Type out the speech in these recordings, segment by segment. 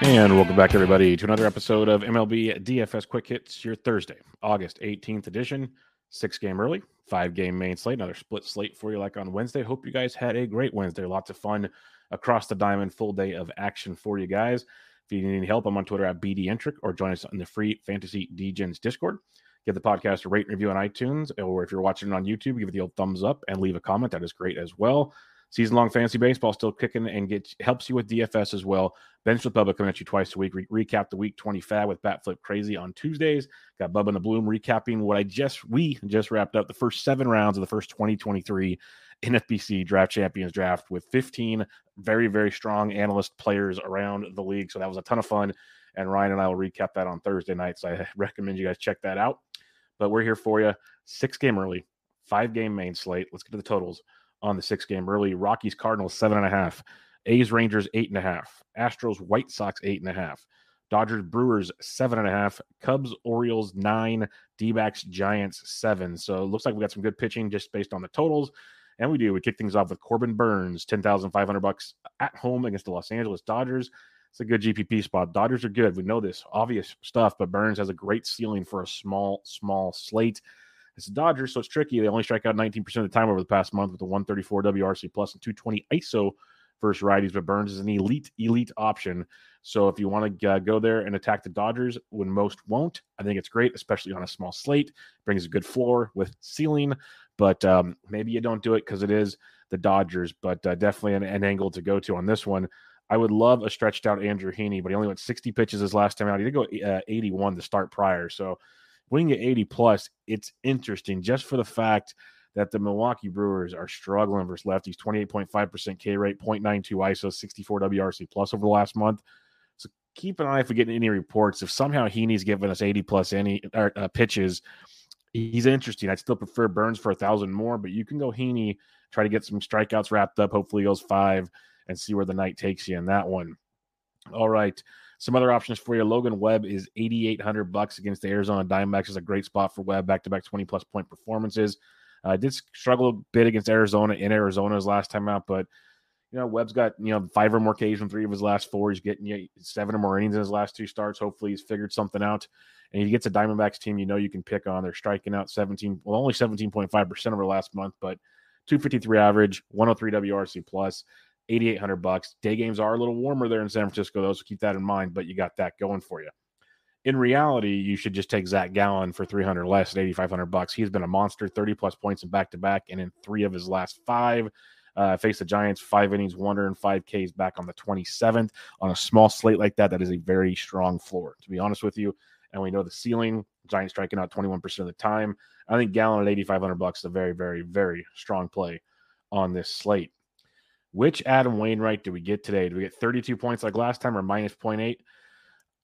And welcome back, everybody, to another episode of MLB DFS Quick Hits, your Thursday, August 18th edition. 6-game early, 5-game main slate, another split slate for you like on Wednesday. Hope you guys had a great Wednesday. Lots of fun across the diamond, full day of action for you guys. If you need any help, I'm on Twitter at BDN Trick, or join us on the free Fantasy DJs Discord. Give the podcast a rate and review on iTunes, or if you're watching it on YouTube, give it the old thumbs up and leave a comment. That is great as well. Season-long fantasy baseball still kicking and helps you with DFS as well. Bench with Bubba coming at you twice a week. Recap the Week 20 fad with Batflip Crazy on Tuesdays. Got Bubba in the Bloom recapping what we just wrapped up the first 7 rounds of the first 2023 NFBC Draft Champions draft with 15 very, very strong analyst players around the league. So that was a ton of fun, and Ryan and I will recap that on Thursday night. So I recommend you guys check that out. But we're here for you. 6-game early, 5-game main slate. Let's get to the totals. On the 6-game early, Rockies, Cardinals, 7.5. A's, Rangers, 8.5. Astros, White Sox, 8.5. Dodgers, Brewers, 7.5. Cubs, Orioles, 9. D-backs, Giants, 7. So it looks like we got some good pitching just based on the totals. And we do. We kick things off with Corbin Burns, $10,500 at home against the Los Angeles Dodgers. It's a good GPP spot. Dodgers are good. We know this. Obvious stuff, but Burns has a great ceiling for a small slate. It's the Dodgers, so it's tricky. They only strike out 19% of the time over the past month with a 134 WRC plus and 220 ISO versus righties, but Burns is an elite option. So if you want to go there and attack the Dodgers when most won't, I think it's great, especially on a small slate. Brings a good floor with ceiling, but maybe you don't do it because it is the Dodgers, but definitely an angle to go to on this one. I would love a stretched out Andrew Heaney, but he only went 60 pitches his last time out. He did go 81 to start prior, so when you get 80 plus, it's interesting just for the fact that the Milwaukee Brewers are struggling versus lefties. 28.5% K rate, 0.92 ISO, 64 WRC plus over the last month. So keep an eye if we get any reports. If somehow Heaney's giving us 80 plus pitches, he's interesting. I'd still prefer Burns for 1,000 more, but you can go Heaney, try to get some strikeouts wrapped up. Hopefully he goes 5 and see where the night takes you in that one. All right. Some other options for you. Logan Webb is $8,800 against the Arizona Diamondbacks. Is a great spot for Webb. Back-to-back 20-plus point performances. Did struggle a bit against Arizona in Arizona's last time out, but Webb's got 5 or more Ks in 3 of his last 4. He's getting 7 or more innings in his last 2 starts. Hopefully, he's figured something out. And he gets a Diamondbacks team you can pick on. They're striking out only 17.5% over last month, but 253 average, 103 WRC plus. $8,800. Day games are a little warmer there in San Francisco, though, so keep that in mind, but you got that going for you. In reality, you should just take Zach Gallen for $300 less at $8,500. He's been a monster, 30-plus points in back-to-back, and in 3 of his last 5. Faced the Giants, 5 innings, 105 Ks back on the 27th. On a small slate like that, that is a very strong floor, to be honest with you. And we know the ceiling, Giants striking out 21% of the time. I think Gallen at $8,500 is a very, very, very strong play on this slate. Which Adam Wainwright do we get today? Do we get 32 points like last time or minus 0.8?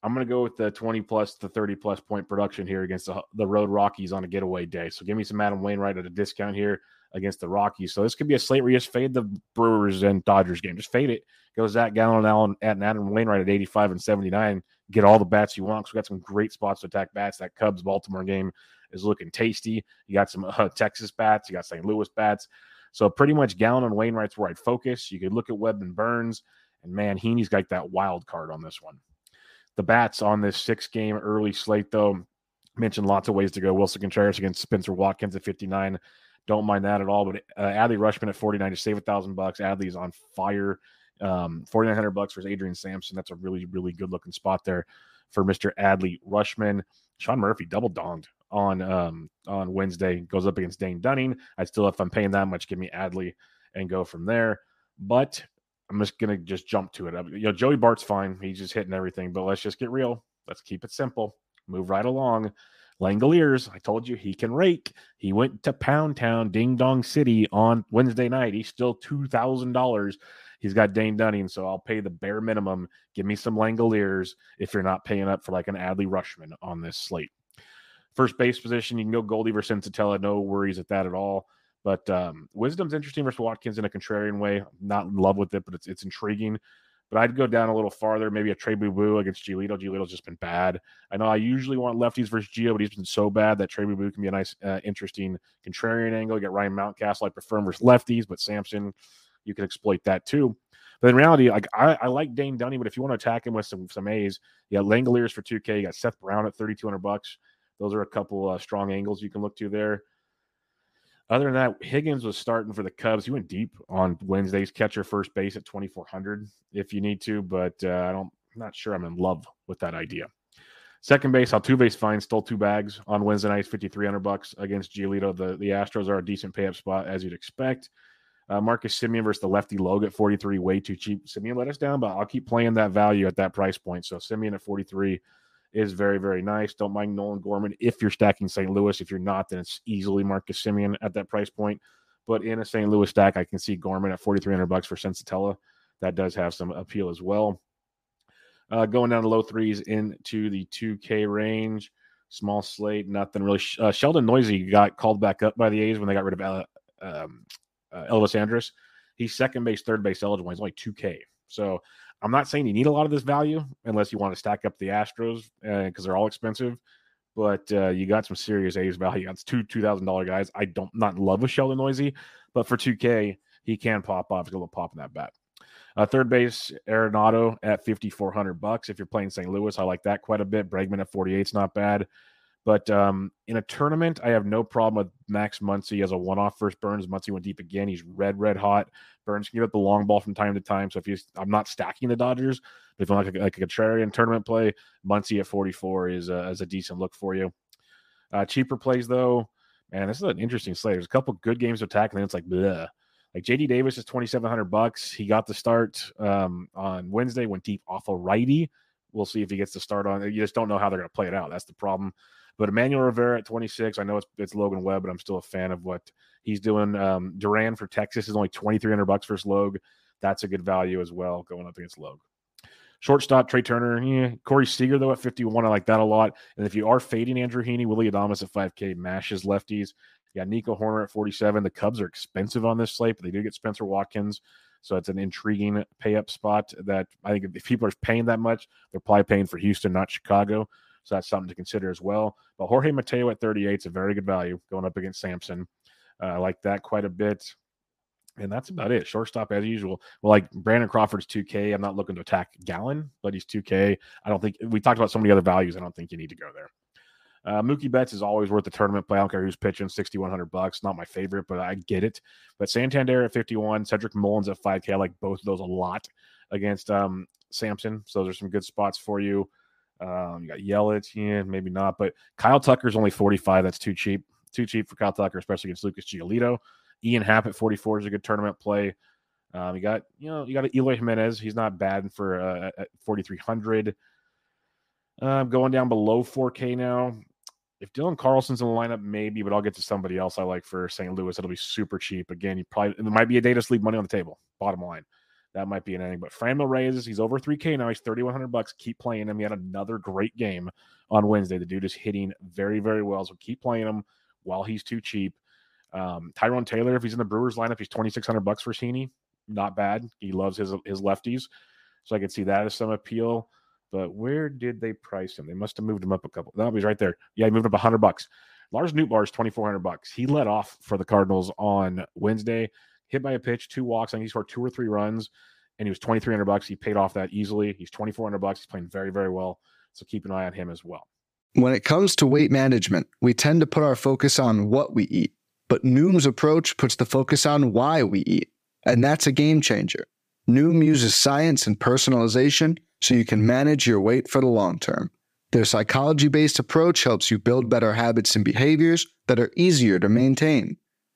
I'm going to go with the 20-plus, the 30-plus point production here against the Road Rockies on a getaway day. So give me some Adam Wainwright at a discount here against the Rockies. So this could be a slate where you just fade the Brewers and Dodgers game. Just fade it. Go Zach Gallen and Adam Wainwright at 85 and 79. Get all the bats you want because we got some great spots to attack bats. That Cubs-Baltimore game is looking tasty. You got some Texas bats. You got St. Louis bats. So pretty much Gallen and Wainwright's where I'd focus. You could look at Webb and Burns, and man, Heaney's got that wild card on this one. The bats on this 6-game early slate, though, mentioned lots of ways to go. Wilson Contreras against Spencer Watkins at 59. Don't mind that at all, but Adley Rutschman at 49 to save $1,000. Adley's on fire. $4,900 versus Adrian Sampson. That's a really, really good-looking spot there for Mr. Adley Rutschman. Sean Murphy double-donged on Wednesday. Goes up against Dane Dunning. I still, if I'm paying that much, give me Adley and go from there. But I'm just going to just jump to it. You know, Joey Bart's fine. He's just hitting everything. But let's just get real. Let's keep it simple. Move right along. Langeliers, I told you, he can rake. He went to Pound Town, Ding Dong City on Wednesday night. He's still $2,000. He's got Dane Dunning, so I'll pay the bare minimum. Give me some Langeliers if you're not paying up for like an Adley Rutschman on this slate. First base position, you can go Goldie versus Sensatella. No worries at that at all. But Wisdom's interesting versus Watkins in a contrarian way. I'm not in love with it, but it's intriguing. But I'd go down a little farther, maybe a Trey Boo Boo against Giolito. Giolito's just been bad. I know I usually want lefties versus Gio, but he's been so bad that Trey Boo Boo can be a nice, interesting contrarian angle. You got Ryan Mountcastle. I prefer him versus lefties, but Sampson, you can exploit that too. But in reality, like I like Dane Dunning, but if you want to attack him with some A's, you got Langeliers for $2,000. You got Seth Brown at $3,200. Those are a couple strong angles you can look to there. Other than that, Higgins was starting for the Cubs. He went deep on Wednesday's catcher first base at $2,400 if you need to, but I'm not sure I'm in love with that idea. Second base, Altuve's fine. Stole two bags on Wednesday night, $5,300 against Giolito. The Astros are a decent pay-up spot, as you'd expect. Marcus Simeon versus the lefty Logue at $4,300, way too cheap. Simeon let us down, but I'll keep playing that value at that price point. So Simeon at $4,300 is very, very nice. Don't mind Nolan Gorman if you're stacking St. Louis. If you're not, then it's easily Marcus Simeon at that price point. But in a St. Louis stack, I can see Gorman at $4,300 for Sensatella. That does have some appeal as well. Going down to low threes into the $2,000 range. Small slate, nothing really. Sheldon Noisy got called back up by the A's when they got rid of Elvis Andrus. He's second base, third base eligible. He's only $2,000. So I'm not saying you need a lot of this value unless you want to stack up the Astros because they're all expensive, but you got some serious A's value. It's two $2,000 guys. I'm not in love with Sheldon Noisy, but for $2,000, he can pop off. He's got a little pop in that bat. Third base, Arenado at $5,400. If you're playing St. Louis, I like that quite a bit. Bregman at $4,800 is not bad. But in a tournament, I have no problem with Max Muncy as a one-off versus Burns. Muncy went deep again. He's red hot. Burns can give up the long ball from time to time. So I'm not stacking the Dodgers, but if you want like a contrarian tournament play, Muncy at $4,400 is a decent look for you. Cheaper plays, though, man, this is an interesting slate. There's a couple good games to attack, and then it's like, bleh. Like J.D. Davis is $2,700. He got the start on Wednesday, went deep off a righty. We'll see if he gets the start on. You just don't know how they're going to play it out. That's the problem. But Emmanuel Rivera at $2,600, I know it's Logan Webb, but I'm still a fan of what he's doing. Duran for Texas is only $2,300 versus Logue. That's a good value as well, going up against Logue. Shortstop, Trey Turner. Corey Seager, though, at $5,100. I like that a lot. And if you are fading Andrew Heaney, Willie Adames at $5,000 mashes lefties. You got Nico Horner at $4,700. The Cubs are expensive on this slate, but they do get Spencer Watkins. So it's an intriguing pay-up spot that I think if people are paying that much, they're probably paying for Houston, not Chicago. So that's something to consider as well. But Jorge Mateo at $3,800 is a very good value going up against Sampson. I like that quite a bit. And that's about it. Shortstop, as usual. Well, like Brandon Crawford's $2,000. I'm not looking to attack Gallen, but he's $2,000. I don't think – we talked about so many other values. I don't think you need to go there. Mookie Betts is always worth the tournament play. I don't care who's pitching, $6,100. Not my favorite, but I get it. But Santander at $5,100. Cedric Mullins at $5,000. I like both of those a lot against Sampson. So those are some good spots for you. You got Yelich, maybe not, but Kyle Tucker's only $4,500. That's too cheap for Kyle Tucker, especially against Lucas Giolito. Ian Happ at $4,400 is a good tournament play. You got Eloy Jimenez. He's not bad for at $4,300. Going down below $4,000 now. If Dylan Carlson's in the lineup, maybe, but I'll get to somebody else I like for St. Louis. It'll be super cheap. Again, there might be a day to sleep money on the table. Bottom line. That might be an ending, but Franmil Reyes, he's over $3,000 now. He's $3,100. Keep playing him. He had another great game on Wednesday. The dude is hitting very, very well, so keep playing him while he's too cheap. Tyrone Taylor, if he's in the Brewers lineup, he's $2,600 for Heaney. Not bad. He loves his lefties, so I could see that as some appeal. But where did they price him? They must have moved him up a couple. No, he's right there. Yeah, he moved up $100. Lars Nootbaar is $2,400. He let off for the Cardinals on Wednesday. Hit by a pitch, two walks, and he scored two or three runs, and he was $2,300. He paid off that easily. He's $2,400. He's playing very, very well, so keep an eye on him as well. When it comes to weight management, we tend to put our focus on what we eat, but Noom's approach puts the focus on why we eat, and that's a game changer. Noom uses science and personalization so you can manage your weight for the long term. Their psychology-based approach helps you build better habits and behaviors that are easier to maintain.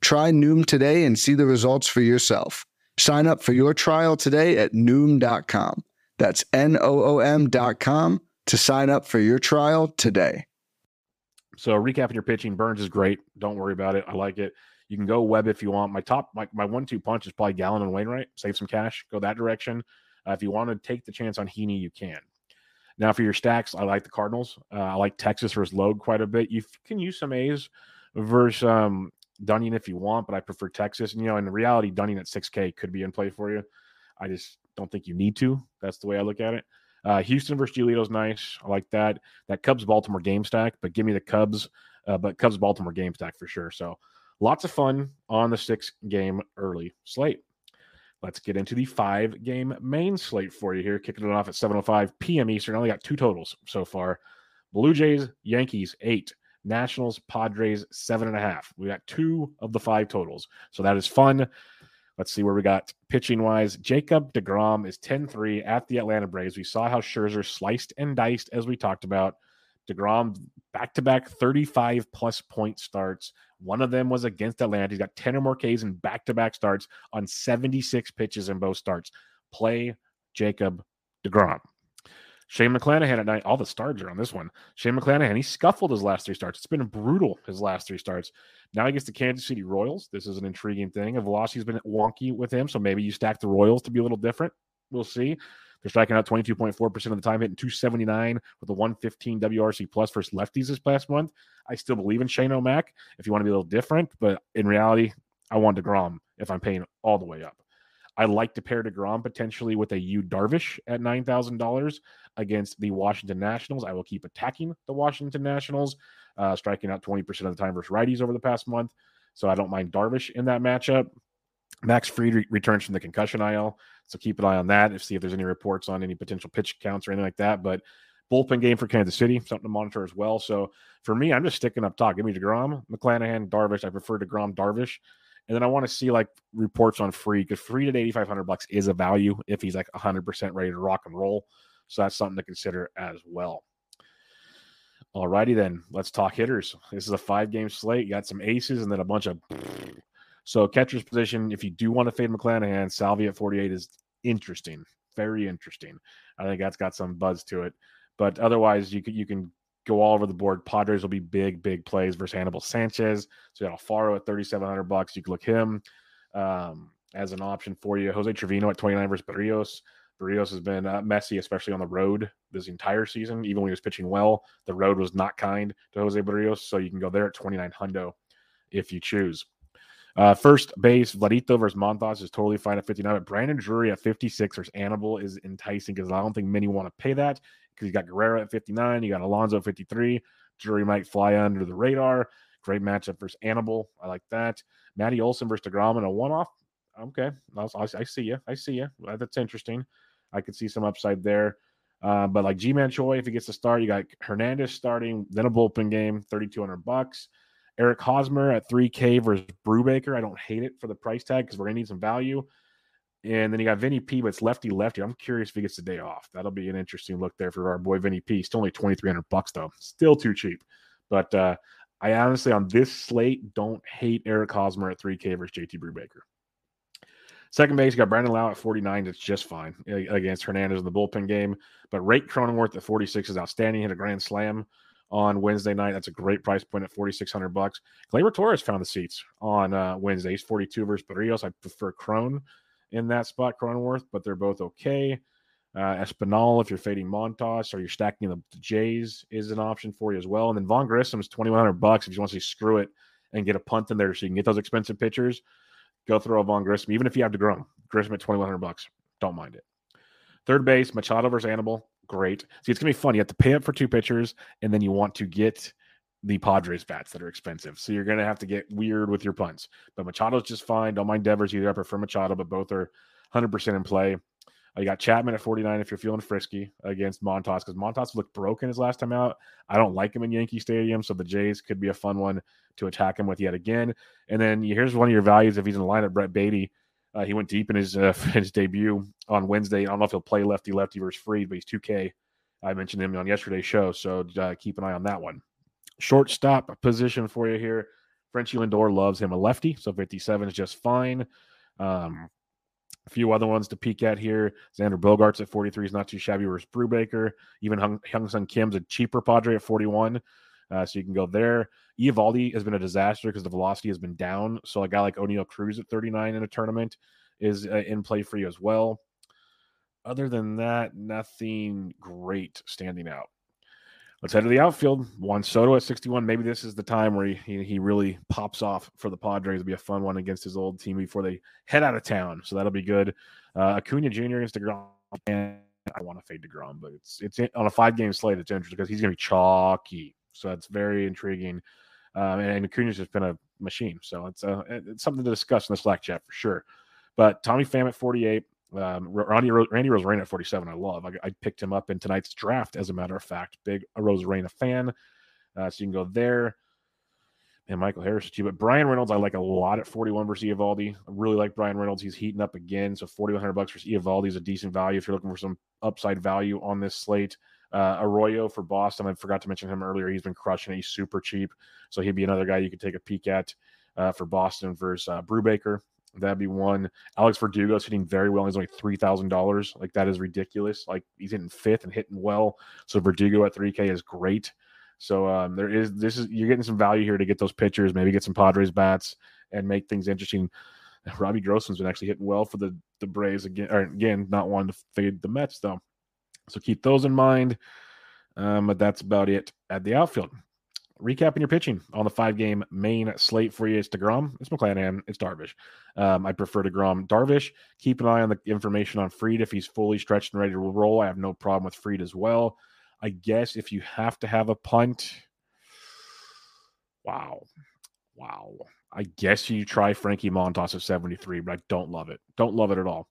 Try Noom today and see the results for yourself. Sign up for your trial today at Noom.com. That's Noom.com to sign up for your trial today. So recapping your pitching, Burns is great. Don't worry about it. I like it. You can go Webb if you want. My 1-2 punch is probably Gallen and Wainwright. Save some cash. Go that direction. If you want to take the chance on Heaney, you can. Now for your stacks, I like the Cardinals. I like Texas versus Logue quite a bit. You can use some A's versus Dunning if you want, but I prefer Texas. And, in reality, Dunning at 6K could be in play for you. I just don't think you need to. That's the way I look at it. Houston versus Giolito is nice. I like that. That Cubs-Baltimore game stack, but give me the Cubs. But Cubs-Baltimore game stack for sure. So lots of fun on the 6-game early slate. Let's get into the 5-game main slate for you here. Kicking it off at 7:05 p.m. Eastern. I only got 2 totals so far. Blue Jays, Yankees, 8. Nationals, Padres, 7.5. We got 2 of the 5 totals. So that is fun. Let's see where we got pitching-wise. Jacob DeGrom is 10-3 at the Atlanta Braves. We saw how Scherzer sliced and diced, as we talked about. DeGrom, back-to-back 35-plus point starts. One of them was against Atlanta. He's got 10 or more Ks in back-to-back starts on 76 pitches in both starts. Play Jacob DeGrom. Shane McClanahan at night. All the stars are on this one. Shane McClanahan, he scuffled his last 3 starts. It's been brutal, his last 3 starts. Now he gets the Kansas City Royals. This is an intriguing thing. A velocity's been wonky with him, so maybe you stack the Royals to be a little different. We'll see. They're striking out 22.4% of the time, hitting 279 with a 115 WRC plus versus lefties this past month. I still believe in Shane O'Mac if you want to be a little different, but in reality, I want DeGrom if I'm paying all the way up. I like to pair DeGrom potentially with a Yu Darvish at $9,000 against the Washington Nationals. I will keep attacking the Washington Nationals, striking out 20% of the time versus righties over the past month. So I don't mind Darvish in that matchup. Max Fried returns from the concussion IL, so keep an eye on that. See if there's any reports on any potential pitch counts or anything like that. But bullpen game for Kansas City, something to monitor as well. So for me, I'm just sticking up top. Give me DeGrom, McClanahan, Darvish. I prefer DeGrom, Darvish. And then I want to see like reports on Fried, because Fried at $8,500 is a value if he's like 100% ready to rock and roll. So that's something to consider as well. All righty then, let's talk hitters. This is a 5-game slate. You got some aces and then a bunch of. So catcher's position, if you do want to fade McClanahan, Salvi at 48 is interesting, very interesting. I think that's got some buzz to it. But otherwise, you can go all over the board. Padres will be big plays versus Hannibal Sanchez. So you got Alfaro at $3,700. You can look him as an option for you. Jose Trevino at 29 versus Barrios. Barrios has been messy, especially on the road this entire season. Even when he was pitching well, the road was not kind to Jose Barrios. So you can go there at 29 hundo if you choose. First base, Vladito versus Montas is totally fine at 59, but Brandon Drury at 56 versus Anibal is enticing because I don't think many want to pay that, because you got Guerrero at 59, you got Alonso at 53. Drury might fly under the radar. Great matchup versus Anibal. I like that. Matty Olson versus DeGrom in a one-off. Okay, I see you. That's interesting. I could see some upside there. But like G-Man Choi, if he gets a start, you got Hernandez starting, then a bullpen game, $3,200. Eric Hosmer at 3K versus Brubaker. I don't hate it for the price tag because we're going to need some value. And then you got Vinny P, but it's lefty. I'm curious if he gets the day off. That'll be an interesting look there for our boy Vinny P. Still only $2,300 though. Still too cheap. But I honestly, on this slate, don't hate Eric Hosmer at 3K versus JT Brubaker. Second base, you got Brandon Lau at 49. That's just fine against Hernandez in the bullpen game. But Rake Cronenworth at 46 is outstanding. Hit a grand slam on Wednesday night. That's a great price point at $4,600. Gleyber Torres found the seats on Wednesdays, 42 versus Barrios. I prefer Crone in that spot, Cronenworth, but they're both okay. Espinal, if you're fading Montas or you're stacking the Jays, is an option for you as well. And then Vaughn Grissom's $2,100 if you want to say screw it and get a punt in there so you can get those expensive pitchers. Go throw a Vaughn Grissom, even if you have DeGrom. Grissom at $2,100. Don't mind it. Third base, Machado versus Anibal. great. See, it's going to be fun. You have to pay up for two pitchers, and then you want to get the Padres bats that are expensive. So you're going to have to get weird with your punts. But Machado's just fine. Don't mind Devers either. I prefer Machado, but both are 100% in play. You got Chapman at 49 if you're feeling frisky against Montas, because Montas looked broken his last time out. I don't like him in Yankee Stadium, so the Jays could be a fun one to attack him with yet again. And then here's one of your values if he's in the lineup, Brett Beatty. He went deep in his debut on Wednesday. I don't know if he'll play lefty-lefty versus Fried, but he's 2K. I mentioned him on yesterday's show, so keep an eye on that one. Shortstop position for you here. Frenchy Lindor loves him a lefty, so 57 is just fine. A few other ones to peek at here. Xander Bogaerts at 43 is not too shabby versus Brubaker. Even Hyung-Sung Kim's a cheaper Padre at 41, so you can go there. Eovaldi has been a disaster because the velocity has been down, so a guy like O'Neill Cruz at 39 in a tournament is in play for you as well. Other than that, nothing great standing out. Let's head to the outfield. Juan Soto at 61. Maybe this is the time where he really pops off for the Padres. It'll be a fun one against his old team before they head out of town. So that'll be good. Acuna Jr. against DeGrom. And I want to fade DeGrom, but it's on a 5-game slate. It's interesting because he's going to be chalky. So that's very intriguing. And Acuna's just been a machine. So it's something to discuss in the Slack chat for sure. But Tommy Pham at 48. Randy Rosarena at 47, I love. I picked him up in tonight's draft, as a matter of fact. Big Rosarena fan, so you can go there. And Michael Harris is cheap, but Brian Reynolds I like a lot at 41 versus Eovaldi. I really like Brian Reynolds. He's heating up again, so $4,100 versus Eovaldi is a decent value if you're looking for some upside value on this slate. Arroyo for Boston, I forgot to mention him earlier. He's been crushing it. He's super cheap, so he'd be another guy you could take a peek at for Boston versus Brubaker. That'd be one. Alex Verdugo is hitting very well. He's only $3,000. Like, that is ridiculous. Like, he's hitting fifth and hitting well. So Verdugo at 3K is great. So you're getting some value here to get those pitchers, maybe get some Padres bats and make things interesting. Robbie Grossman's been actually hitting well for the Braves again. Or again, not wanting to fade the Mets though. So keep those in mind. But that's about it at the outfield. Recapping your pitching on the 5-game main slate for you. It's DeGrom, it's McClanahan, it's Darvish. I prefer DeGrom. Darvish, keep an eye on the information on Fried. If he's fully stretched and ready to roll, I have no problem with Fried as well. I guess if you have to have a punt, wow. I guess you try Frankie Montas at 73, but I don't love it. Don't love it at all.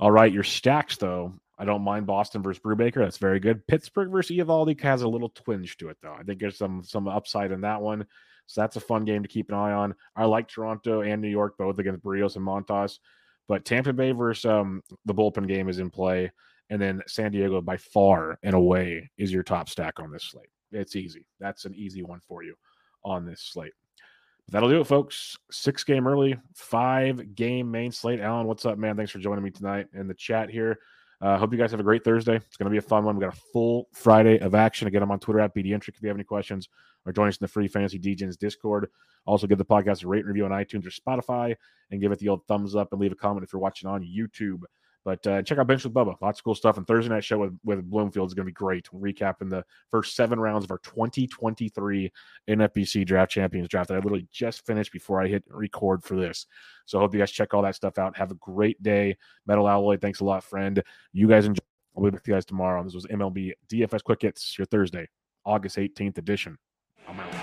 All right, your stacks, though. I don't mind Boston versus Brubaker. That's very good. Pittsburgh versus Eovaldi has a little twinge to it, though. I think there's some upside in that one. So that's a fun game to keep an eye on. I like Toronto and New York, both against Berrios and Montas. But Tampa Bay versus the bullpen game is in play. And then San Diego, by far and away, is your top stack on this slate. It's easy. That's an easy one for you on this slate. That'll do it, folks. 6-game early, 5-game main slate. Alan, what's up, man? Thanks for joining me tonight in the chat here. Hope you guys have a great Thursday. It's going to be a fun one. We got a full Friday of action. Again, I'm on Twitter at BDN Trick if you have any questions, or join us in the free Fantasy DJs Discord. Also, give the podcast a rate and review on iTunes or Spotify, and give it the old thumbs up and leave a comment if you're watching on YouTube. But check out Bench with Bubba. Lots of cool stuff. And Thursday night show with Bloomfield is going to be great. We're recapping the first 7 rounds of our 2023 NFBC Draft Champions draft that I literally just finished before I hit record for this. So I hope you guys check all that stuff out. Have a great day. Metal Alloy, thanks a lot, friend. You guys enjoy. I'll be with you guys tomorrow. This was MLB DFS Quick Hits, your Thursday, August 18th edition. I'm out.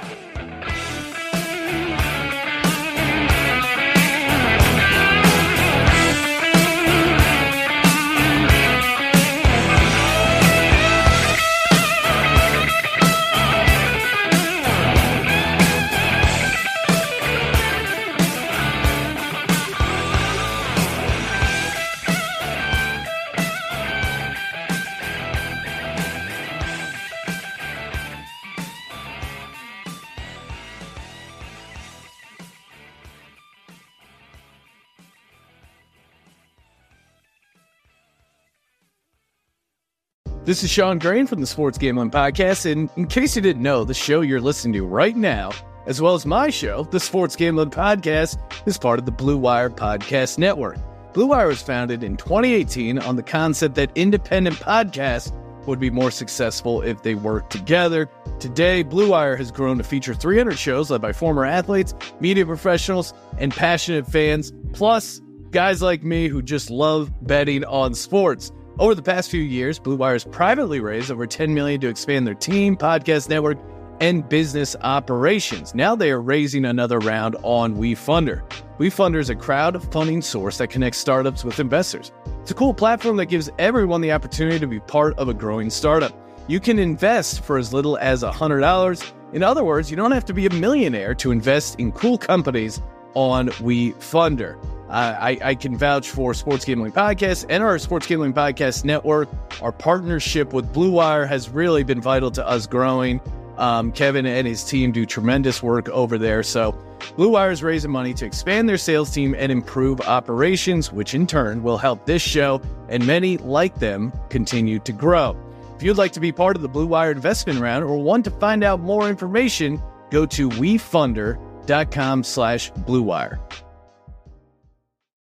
This is Sean Green from the Sports Gambling Podcast, and in case you didn't know, the show you're listening to right now, as well as my show, the Sports Gambling Podcast, is part of the Blue Wire Podcast Network. Blue Wire was founded in 2018 on the concept that independent podcasts would be more successful if they worked together. Today, Blue Wire has grown to feature 300 shows led by former athletes, media professionals, and passionate fans, plus guys like me who just love betting on sports. Over the past few years, Blue Wire's privately raised over $10 million to expand their team, podcast network, and business operations. Now they are raising another round on WeFunder. WeFunder is a crowdfunding source that connects startups with investors. It's a cool platform that gives everyone the opportunity to be part of a growing startup. You can invest for as little as $100. In other words, you don't have to be a millionaire to invest in cool companies on WeFunder. I can vouch for Sports Gambling Podcast and our Sports Gambling Podcast Network. Our partnership with Blue Wire has really been vital to us growing. Kevin and his team do tremendous work over there. So Blue Wire is raising money to expand their sales team and improve operations, which in turn will help this show and many like them continue to grow. If you'd like to be part of the Blue Wire investment round or want to find out more information, go to WeFunder.com/BlueWire.